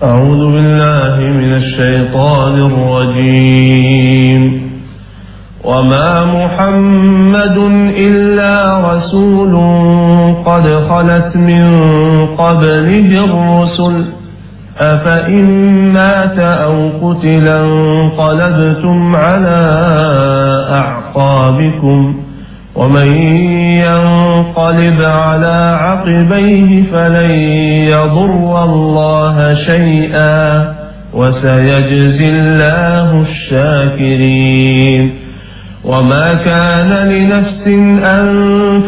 أعوذ بالله من الشيطان الرجيم وما محمد إلا رسول قد خلت من قبله الرسل أفإن مات أو قتلا انقلبتم على أعقابكم ومن ينقلب على عقبيه فلن يضر الله شيئا وسيجزي الله الشاكرين وما كان لنفس أن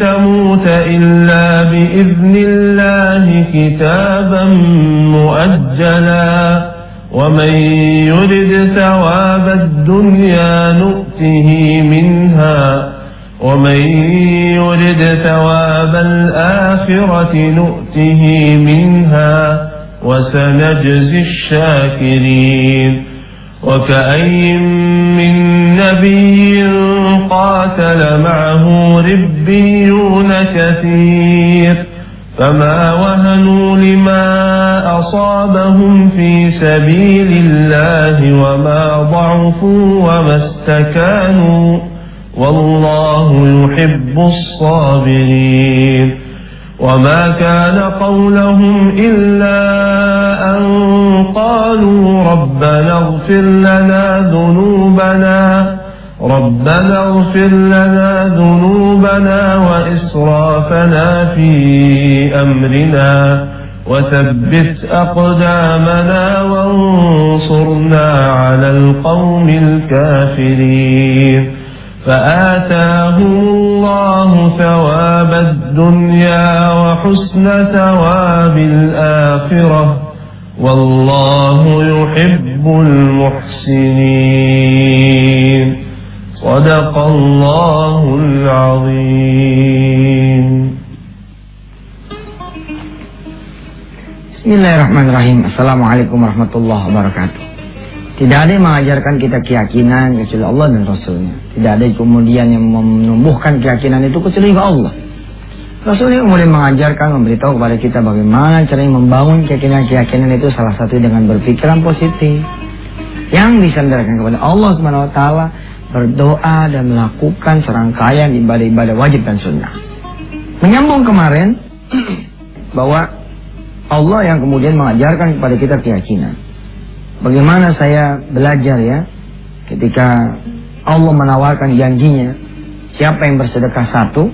تموت إلا بإذن الله كتابا مؤجلا ومن يرد ثواب الدنيا نؤته منها ومن يرد ثواب الآخرة نؤته منها وسنجزي الشاكرين وكأي من نبي قاتل معه ربيون كثير فما وهنوا لما أصابهم في سبيل الله وما ضعفوا وما استكانوا والله يحب الصابرين وما كان قولهم إلا أن قالوا ربنا اغفر لنا ذنوبنا وإسرافنا في أمرنا وثبت أقدامنا وانصرنا على القوم الكافرين فآتاهم الله ثواب الدنيا وحسن ثواب الآخرة والله يحب المحسنين صدق الله العظيم. Bismillahirrahmanirrahim. Assalamualaikum warahmatullahi wabarakatuh. Tidak ada yang mengajarkan kita keyakinan kecuali Allah dan Rasulnya. Tidak ada kemudian yang menumbuhkan keyakinan itu kecuali Allah. Rasulnya kemudian mengajarkan, memberitahu kepada kita bagaimana cara membangun keyakinan itu, salah satu dengan berpikiran positif yang disandarkan kepada Allah SWT, berdoa dan melakukan serangkaian ibadah-ibadah wajib dan sunnah. Menyambung kemarin bahwa Allah yang kemudian mengajarkan kepada kita keyakinan. Bagaimana saya belajar ya ketika Allah menawarkan janjinya, siapa yang bersedekah satu,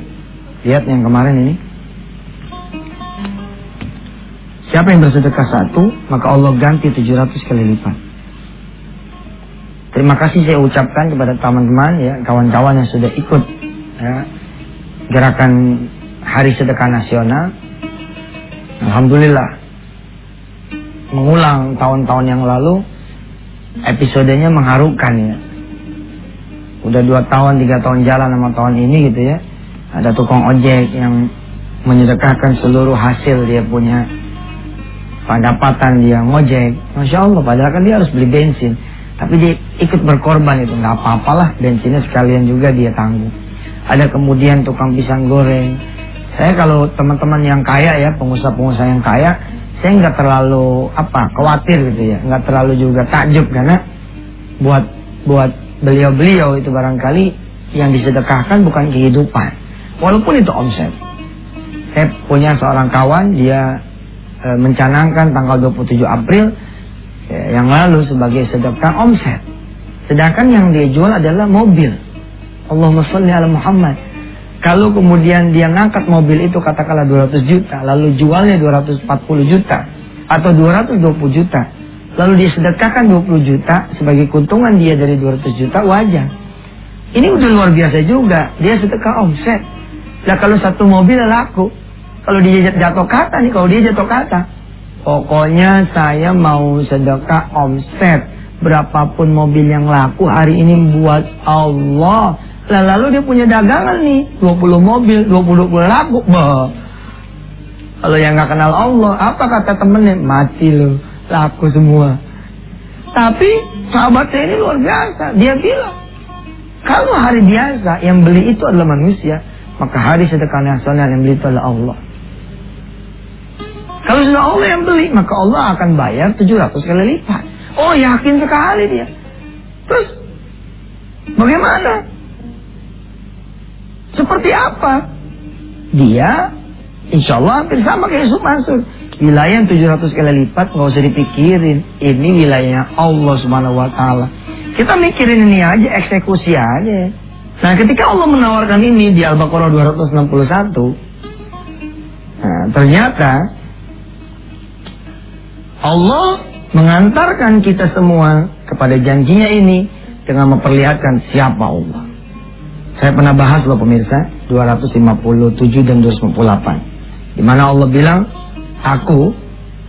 lihat yang kemarin ini, siapa yang bersedekah satu maka Allah ganti 700 kali lipat. Terima kasih saya ucapkan kepada teman-teman ya, kawan-kawan yang sudah ikut ya, gerakan Hari Sedekah Nasional. Alhamdulillah, mengulang tahun-tahun yang lalu, episodenya mengharukan ya. Udah 2 tahun, 3 tahun jalan sama tahun ini gitu ya. Ada tukang ojek yang menyedekahkan seluruh hasil dia punya pendapatan dia ngojek. Masya Allah, padahal kan dia harus beli bensin, tapi dia ikut berkorban itu. Gak apa-apalah, bensinnya sekalian juga dia tanggung. Ada kemudian tukang pisang goreng. Saya kalau teman-teman yang kaya ya, pengusaha-pengusaha yang kaya, saya nggak terlalu khawatir gitu ya, nggak terlalu juga takjub, karena buat beliau-beliau itu barangkali yang disedekahkan bukan kehidupan, walaupun itu omset. Saya punya seorang kawan, dia mencanangkan tanggal 27 April yang lalu sebagai sedekah omset, sedangkan yang dia jual adalah mobil. Allahumma sholli ala Muhammad. Kalau kemudian dia ngangkat mobil itu katakanlah 200 juta, lalu jualnya 240 juta atau 220 juta, lalu dia sedekahkan 20 juta sebagai keuntungan dia dari 200 juta, wajar. Ini udah luar biasa juga, dia sedekah omset. Nah kalau satu mobil laku, kalau dia jatuh kata nih, pokoknya saya mau sedekah omset, berapapun mobil yang laku hari ini buat Allah. Nah, lalu dia punya dagangan nih, 20 mobil, 20 laku. Bah. Kalau yang gak kenal Allah, apa kata temennya? Mati loh, laku semua. Tapi sahabatnya ini luar biasa. Dia bilang, kalau hari biasa yang beli itu adalah manusia, maka hari sedekah nasional yang beli itu adalah Allah. Kalau sudah Allah yang beli, maka Allah akan bayar 700 kali lipat. Oh, yakin sekali dia. Terus, bagaimana? Seperti apa? Dia, insya Allah hampir sama kayak Yusuf Mansur. Wilayah yang 700 kali lipat, gak usah dipikirin. Ini wilayahnya Allah SWT. Kita mikirin ini aja, eksekusi aja. Nah, ketika Allah menawarkan ini di Al-Baqarah 261, nah, ternyata Allah mengantarkan kita semua kepada janjinya ini dengan memperlihatkan siapa Allah. Saya pernah bahas loh pemirsa 257 dan 258. Di mana Allah bilang, aku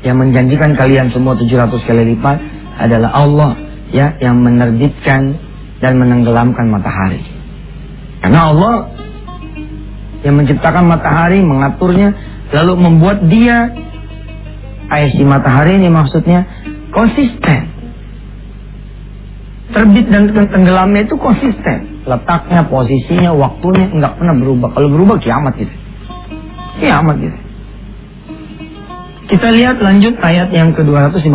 yang menjanjikan kalian semua 700 kali lipat adalah Allah ya yang menerbitkan dan menenggelamkan matahari. Karena Allah yang menciptakan matahari, mengaturnya, lalu membuat dia si matahari ini maksudnya konsisten. Terbit dan tenggelamnya itu konsisten. Letaknya, posisinya, waktunya nggak pernah berubah. Kalau berubah kiamat gitu. Kiamat gitu. Kita lihat lanjut ayat yang ke-259.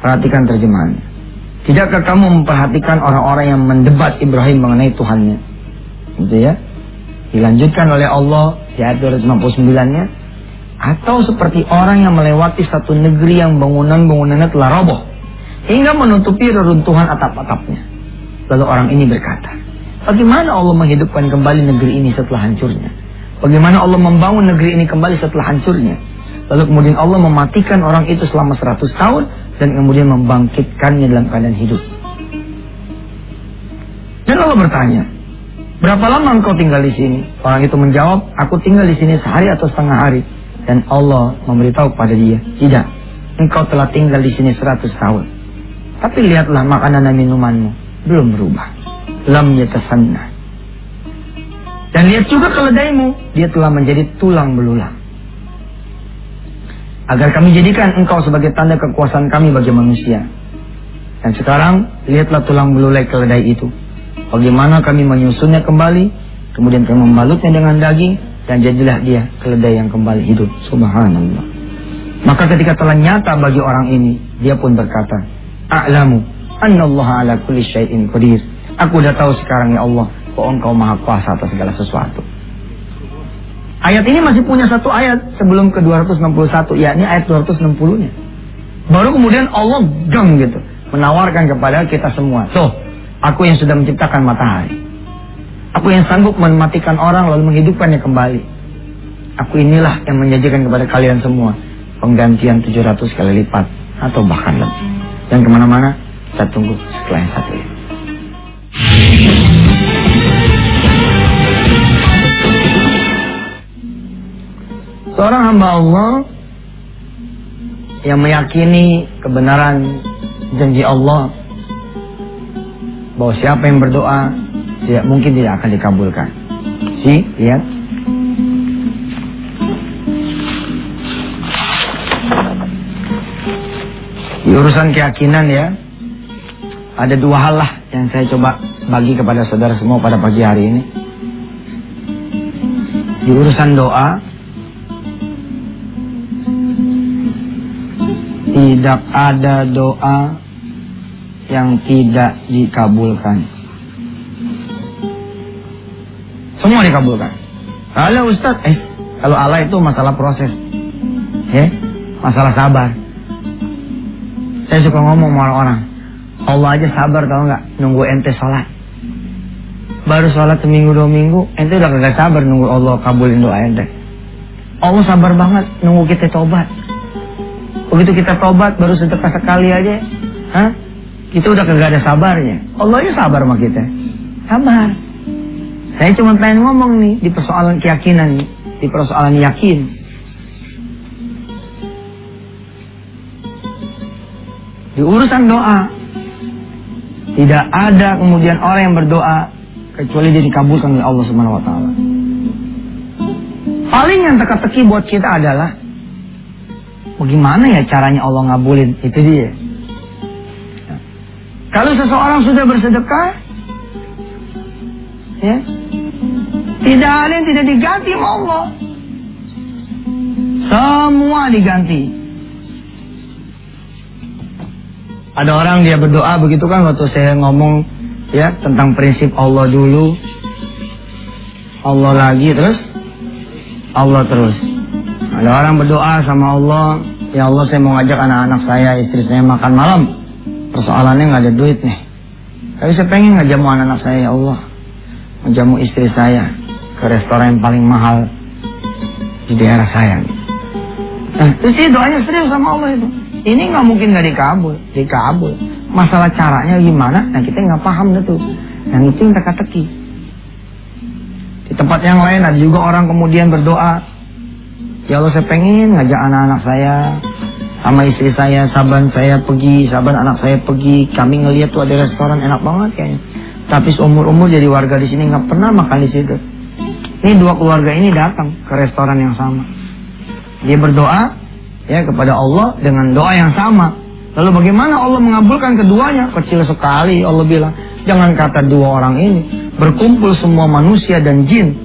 Perhatikan terjemahannya. Tidakkah kamu memperhatikan orang-orang yang mendebat Ibrahim mengenai Tuhannya? Gitu ya. Dilanjutkan oleh Allah di ayat 259-nya. Atau seperti orang yang melewati satu negeri yang bangunan-bangunannya telah roboh hingga menutupi reruntuhan atap-atapnya. Lalu orang ini berkata, bagaimana Allah menghidupkan kembali negeri ini setelah hancurnya? Bagaimana Allah membangun negeri ini kembali setelah hancurnya? Lalu kemudian Allah mematikan orang itu selama 100 tahun dan kemudian membangkitkannya dalam keadaan hidup. Dan Allah bertanya, berapa lama engkau tinggal di sini? Orang itu menjawab, aku tinggal di sini sehari atau setengah hari. Dan Allah memberitahu kepada dia, tidak, engkau telah tinggal di sini 100 tahun. Tapi lihatlah makanan dan minumanmu belum berubah. Lam yatasanna. Dan lihat juga keledaimu, dia telah menjadi tulang belulang. Agar kami jadikan engkau sebagai tanda kekuasaan kami bagi manusia. Dan sekarang, lihatlah tulang belulai keledai itu. Bagaimana kami menyusunnya kembali, kemudian kami membalutnya dengan daging, dan jadilah dia keledai yang kembali hidup. Subhanallah. Maka ketika telah nyata bagi orang ini, dia pun berkata, A'lamu annallaha ala kulli syai'in qadir. Aku dah tahu sekarang ya Allah, bahwa engkau maha kuasa atas segala sesuatu. Ayat ini masih punya satu ayat sebelum ke 261, yakni ayat 260-nya. Baru kemudian Allah gang gitu, menawarkan kepada kita semua. So, aku yang sudah menciptakan matahari. Aku yang sanggup mematikan orang lalu menghidupkannya kembali. Aku inilah yang menjanjikan kepada kalian semua penggantian 700 kali lipat atau bahkan lebih. Dan kemana-mana kita tunggu setelah yang satu ini. Seorang hamba Allah yang meyakini kebenaran janji Allah bahwa siapa yang berdoa tidak mungkin tidak akan dikabulkan. Lihat. Di urusan keyakinan ya, ada dua hal lah yang saya coba bagi kepada saudara semua pada pagi hari ini. Di urusan doa, tidak ada doa yang tidak dikabulkan. Semua dikabulkan. Ala Ustaz, kalau Allah itu masalah proses. Masalah sabar. Saya suka ngomong sama orang, Allah aja sabar tau gak, nunggu ente sholat. Baru sholat seminggu 2 minggu, ente udah kagak sabar nunggu Allah kabulin doa ente. Allah sabar banget nunggu kita tobat. Begitu kita tobat baru sedekah sekali aja, kita udah kagak ada sabarnya. Allah aja sabar sama kita. Sabar. Saya cuma pengen ngomong nih di persoalan keyakinan, di persoalan yakin. Di urusan doa, tidak ada kemudian orang yang berdoa kecuali dia dikabulkan oleh Allah Subhanahu wa taala. Paling yang teka-teki buat kita adalah bagaimana ya caranya Allah ngabulin, itu dia. Kalau seseorang sudah bersedekah, tidak ada yang tidak diganti sama Allah. Semua diganti. Ada orang dia berdoa begitu kan, waktu saya ngomong ya tentang prinsip Allah dulu, Allah lagi, terus Allah terus. Ada orang berdoa sama Allah, ya Allah saya mau ngajak anak-anak saya, istri saya makan malam, persoalannya nggak ada duit nih, tapi saya pengen ngejamu anak-anak saya, ya Allah, ngejamu istri saya ke restoran yang paling mahal di daerah saya. Nah, terus dia doanya serius sama Allah itu. Ini nggak mungkin nggak dikabul, dikabul. Masalah caranya gimana? Nah kita nggak paham itu. Yang itu yang teka-teki. Di tempat yang lain ada juga orang kemudian berdoa, ya Allah saya pengen ngajak anak-anak saya sama istri saya, saban saya pergi, saban anak saya pergi. Kami ngelihat tuh ada restoran enak banget kayaknya. Tapi seumur-umur jadi warga di sini nggak pernah makan di situ. Ini dua keluarga ini datang ke restoran yang sama. Dia berdoa ya kepada Allah dengan doa yang sama. Lalu bagaimana Allah mengabulkan keduanya? Kecil sekali. Allah bilang, jangan kata dua orang ini, berkumpul semua manusia dan jin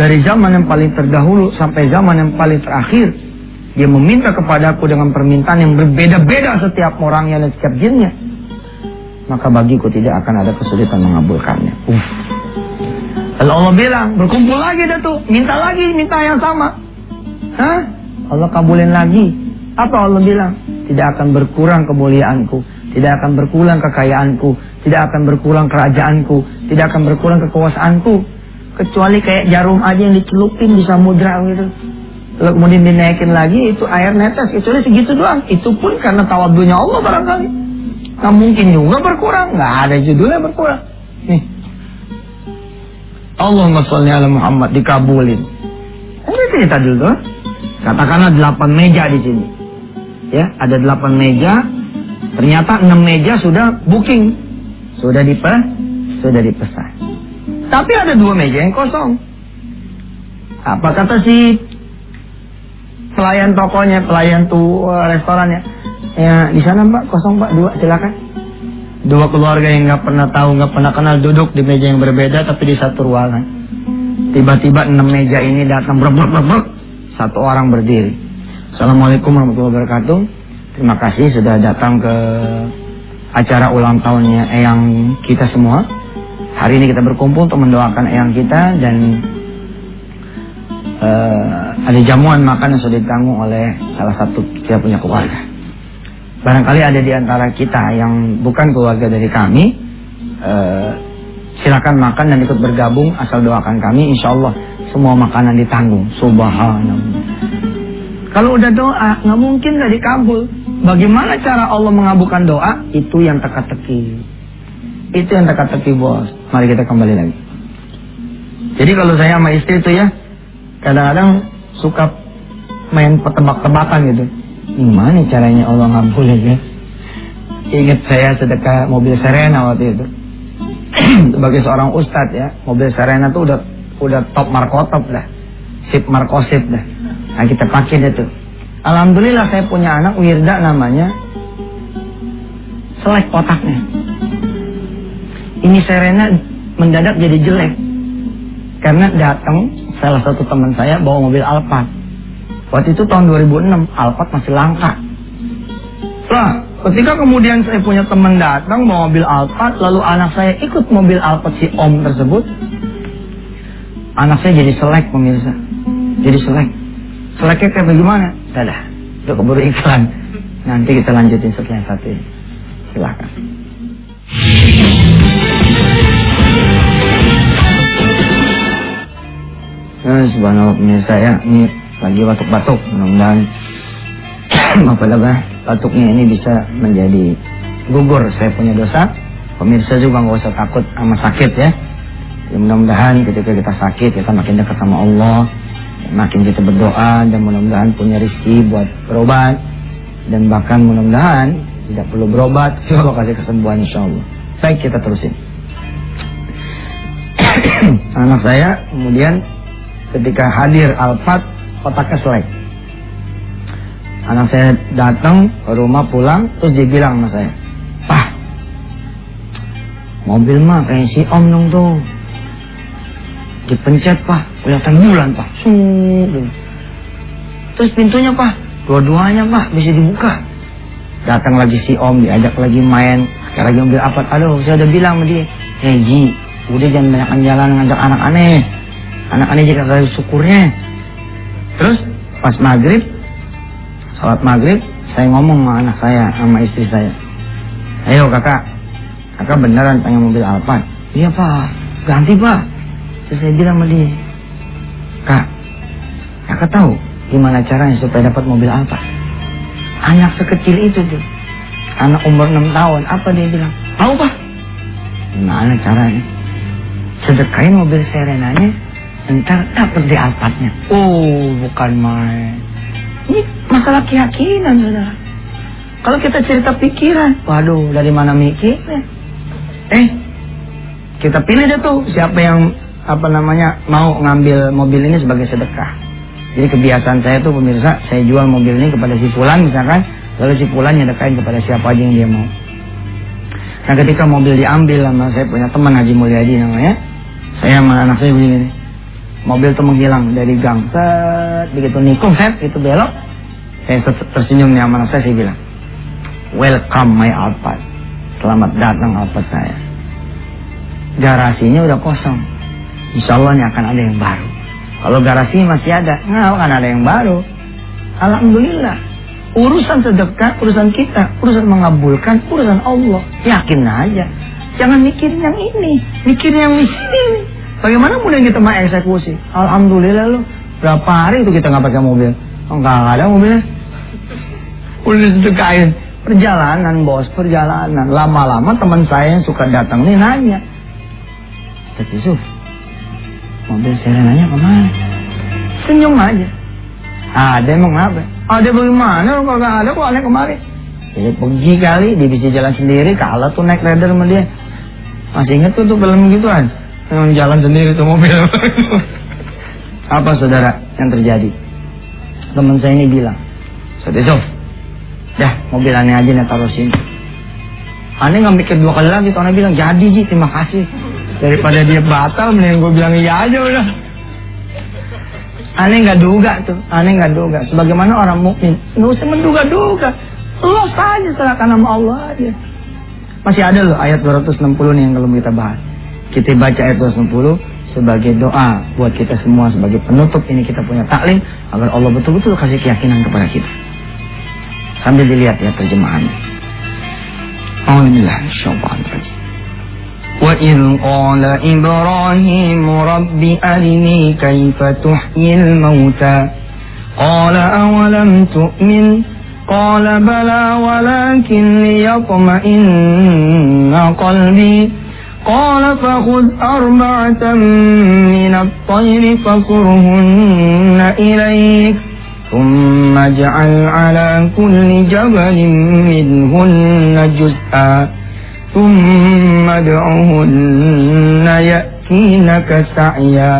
dari zaman yang paling terdahulu sampai zaman yang paling terakhir. Dia meminta kepadaku dengan permintaan yang berbeda-beda setiap orangnya dan setiap jinnya. Maka bagiku tidak akan ada kesulitan mengabulkannya. Lalu Allah bilang, berkumpul lagi dah tuh, minta lagi, minta yang sama. Hah? Allah kabulin lagi. Apa Allah bilang? Tidak akan berkurang kemuliaanku, tidak akan berkurang kekayaanku, tidak akan berkurang kerajaanku, tidak akan berkurang kekuasaanku, kecuali kayak jarum aja yang dicelupin di samudra gitu. Lalu kemudian dinaikin lagi, itu air netes, kecuali segitu doang. Itu pun karena tawadunya Allah barangkali. Nggak mungkin juga berkurang, nggak ada judulnya berkurang. Nih, Allahumma sholli ala Muhammad dikabulin. Ini cerita dulu, katakanlah 8 meja di sini, ya ada 8 meja, ternyata 6 meja sudah booking, sudah dipesan. Tapi ada 2 meja yang kosong. Apa kata si pelayan tokonya, pelayan restorannya? Ya, di sana Mbak, kosong Mbak, 2 silakan. 2 keluarga yang nggak pernah tahu, nggak pernah kenal duduk di meja yang berbeda tapi di satu ruangan. Tiba-tiba 6 meja ini datang berbuk. Satu orang berdiri. Assalamualaikum warahmatullahi wabarakatuh. Terima kasih sudah datang ke acara ulang tahunnya eyang kita semua. Hari ini kita berkumpul untuk mendoakan eyang kita dan ada jamuan makan yang sudah ditanggung oleh salah satu kita punya keluarga. Barangkali ada di antara kita yang bukan keluarga dari kami, silakan makan dan ikut bergabung asal doakan kami, insya Allah semua makanan ditanggung. Subhanallah. Kalau udah doa nggak mungkin nggak dikabul. Bagaimana cara Allah mengabulkan doa? Itu yang teka-teki. Itu yang teka-teki bos. Mari kita kembali lagi. Jadi kalau saya sama istri itu ya kadang-kadang suka main tebak-tebakan gitu. Gimana caranya Allah ngabulin ya? Ingat saya sedekah mobil Serena waktu itu. Sebagai seorang ustadz ya, mobil Serena tuh udah top markotop dah, sip markosip dah. Nah kita pakai deh tuh. Alhamdulillah saya punya anak Wirda namanya, selek otaknya. Ini Serena mendadak jadi jelek karena datang salah satu teman saya bawa mobil Alphard. Waktu itu tahun 2006, Alphard masih langka. Nah, ketika kemudian saya punya teman datang bawa mobil Alphard, lalu anak saya ikut mobil Alphard si Om tersebut, anak saya jadi selek pemirsa, jadi selek. Seleknya kayak bagaimana? Dadah, udah keburu iklan. Nanti kita lanjutin setelah yang satu ini. Silakan. Nah, subhanallah pemirsa ya, ini lagi batuk-batuk, mudah-mudahan apalagi batuknya ini bisa menjadi gugur. Saya punya dosa, pemirsa juga nggak usah takut sama sakit ya. Ya mudah-mudahan ketika kita sakit kita makin dekat sama Allah, makin kita berdoa dan mudah-mudahan punya rezeki buat berobat dan bahkan mudah-mudahan tidak perlu berobat, Allah kasih kesembuhan insya Allah. Baik kita terusin. Anak saya kemudian ketika hadir Alphard otaknya selek. Anak saya datang ke rumah pulang, terus dia bilang sama saya, "Pak, mobil mah kayak si Om dong tuh. Dipencet Pak, kelihatan bulan Pak." Terus pintunya, Pak, dua-duanya, Pak, bisa dibuka. Datang lagi si Om, diajak lagi main. Sekarang lagi ambil apa? Aduh, saya udah bilang sama dia, Regi, udah jangan banyakan jalan ngajak anak aneh. Anak aneh jadi kagak syukurnya. Terus pas maghrib, salat maghrib, saya ngomong sama anak saya, sama istri saya, ayo kakak, kakak beneran pengen mobil Alphard? Iya Pak, ganti Pak. Terus saya bilang sama dia, kak, kakak tahu gimana caranya supaya dapat mobil Alphard? Anak sekecil itu tuh, anak umur 6 tahun, apa dia bilang? Tahu Pak. Gimana caranya? Sedekahin mobil Serenanya, ntar dapat di Alphardnya. Oh, bukan main. Ini masalah keyakinan, saudara. Kalau kita cerita pikiran, waduh, dari mana mikirnya? Kita pilih deh tuh siapa yang mau ngambil mobil ini sebagai sedekah. Jadi kebiasaan saya tuh pemirsa, saya jual mobil ini kepada si Fulan misalkan, lalu si Fulan nyedekahin kepada siapa aja yang dia mau. Nah ketika mobil diambil sama saya punya teman Haji Mulyadi namanya, saya sama anak saya begini, mobil tuh menghilang dari gang, set, begitu nikung, set, itu belok, saya tersenyum nih sama anak saya bilang, welcome my Alphard. Selamat datang Alphard saya. Garasinya udah kosong. Insyaallah ini akan ada yang baru. Kalau garasi masih ada, nah akan ada yang baru. Alhamdulillah. Urusan sedekah, urusan kita, urusan mengabulkan, urusan Allah. Yakin aja. Jangan mikirin yang ini, mikirin yang ini. Bagaimana kemudian kita mengeksekusi? Alhamdulillah loh. Berapa hari itu kita nggak pakai mobil? Enggak ada mobilnya. Udah sedekahin. Perjalanan bos, perjalanan. Lama-lama teman saya yang suka datang nih nanya, Ustaz Yusuf, mobil Serenanya kemana? Senyum aja. Ada emang apa? Ada bagaimana? Kalau gak ada kok aneh kemari. Jadi pergi kali, dia bisa jalan sendiri. Kalah tuh naik rider sama dia. Masih inget tuh film gituan yang jalan sendiri tuh mobil. Apa saudara yang terjadi? Teman saya ini bilang, Ustaz Yusuf, dah, mobil aneh aja nih taruh sini. Aneh gak mikir dua kali lagi, tuh aneh bilang, jadi Ji, terima kasih. Daripada dia batal, mending gue bilang iya aja udah. Aneh gak duga tuh, aneh gak duga. Sebagaimana orang mukmin, gak usah menduga-duga. Lo saja serahkan nama Allah aja. Masih ada loh ayat 260 nih yang belum kita bahas. Kita baca ayat 260 sebagai doa buat kita semua, sebagai penutup ini kita punya taklim, agar Allah betul-betul kasih keyakinan kepada kita. Sambil dilihat ya terjemahannya. Alhamdulillah, syukur. Wa in qala Ibrahim rabbi arini kaifa tuhyil mauta. Qala awalam tu'min? Qala bala walakin liyatma'inna qalbi. Qala fakhudh arba'atan min at-tayri fasurhunna ilayk. ثم اجعل على كل جبل منهن جزءا ثم ادعهن يأتينك سعيا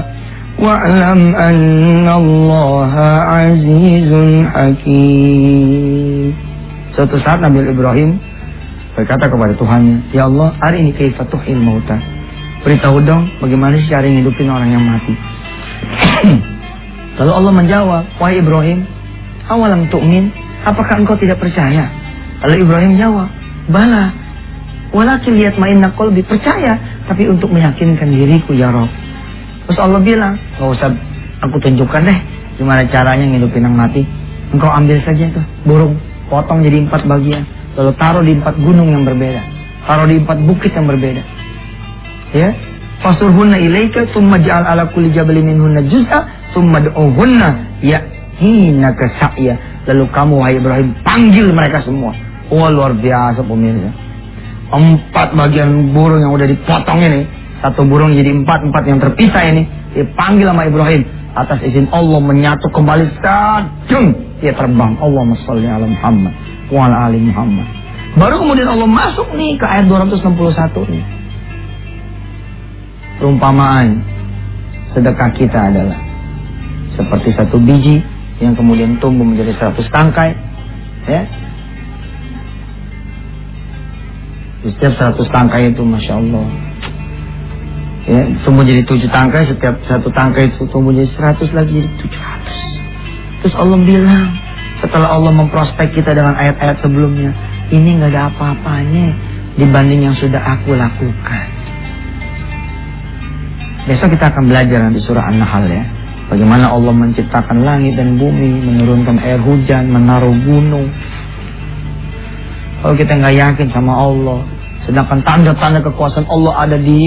واعلم أن الله عزيز حكيم. Suatu saat Nabi Ibrahim berkata kepada Tuhannya, ya Allah, hari ini kaifa tuhil mauta, beritahu dong bagaimana sih cara hidupin orang yang mati. Lalu Allah menjawab, wahai Ibrahim, awalam tu'min, apakah engkau tidak percaya? Lalu Ibrahim jawab, bala, walakin liyatma'inna qalbi, percaya, tapi untuk meyakinkan diriku ya Rabb. Terus Allah bilang, gak usah aku tunjukkan deh gimana caranya ngidupin yang mati. Engkau ambil saja tuh burung, potong jadi 4 bagian, lalu taruh di 4 gunung yang berbeda, taruh di 4 bukit yang berbeda. Ya, fasurhunna ilaika, tsumma ja'al ala kulli jabalin minhunna juz'a, summa du'uhunna ya'tinaka sa'ya. Lalu kamu wahai Ibrahim panggil mereka semua. Oh luar biasa pemirsa, 4 bagian burung yang udah dipotong ini, satu burung jadi 4 yang terpisah ini, dipanggil sama Ibrahim. Atas izin Allah menyatu kembali, sajung dia terbang. Allahumma sholli ala Muhammad wa ala ali Muhammad. Baru kemudian Allah masuk nih ke ayat 261 nih. Perumpamaan sedekah kita adalah seperti satu biji yang kemudian tumbuh menjadi 100 tangkai, ya. Setiap 100 tangkai itu, masya Allah, ya, tumbuh jadi 7 tangkai. Setiap 1 tangkai itu tumbuh jadi 100 lagi, jadi 700. Terus Allah bilang, setelah Allah memprospek kita dengan ayat-ayat sebelumnya, ini gak ada apa-apanya dibanding yang sudah aku lakukan. Besok kita akan belajar di surah An-Nahl ya, bagaimana Allah menciptakan langit dan bumi, menurunkan air hujan, menaruh gunung. Kalau kita nggak yakin sama Allah, sedangkan tanda-tanda kekuasaan Allah ada di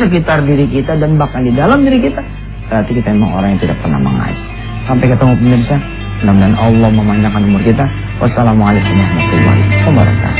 sekitar diri kita dan bahkan di dalam diri kita, berarti kita memang orang yang tidak pernah mengaji. Sampai ketemu pemirsa, mudah-mudahan Allah memanjangkan umur kita. Wassalamualaikum warahmatullahi wabarakatuh.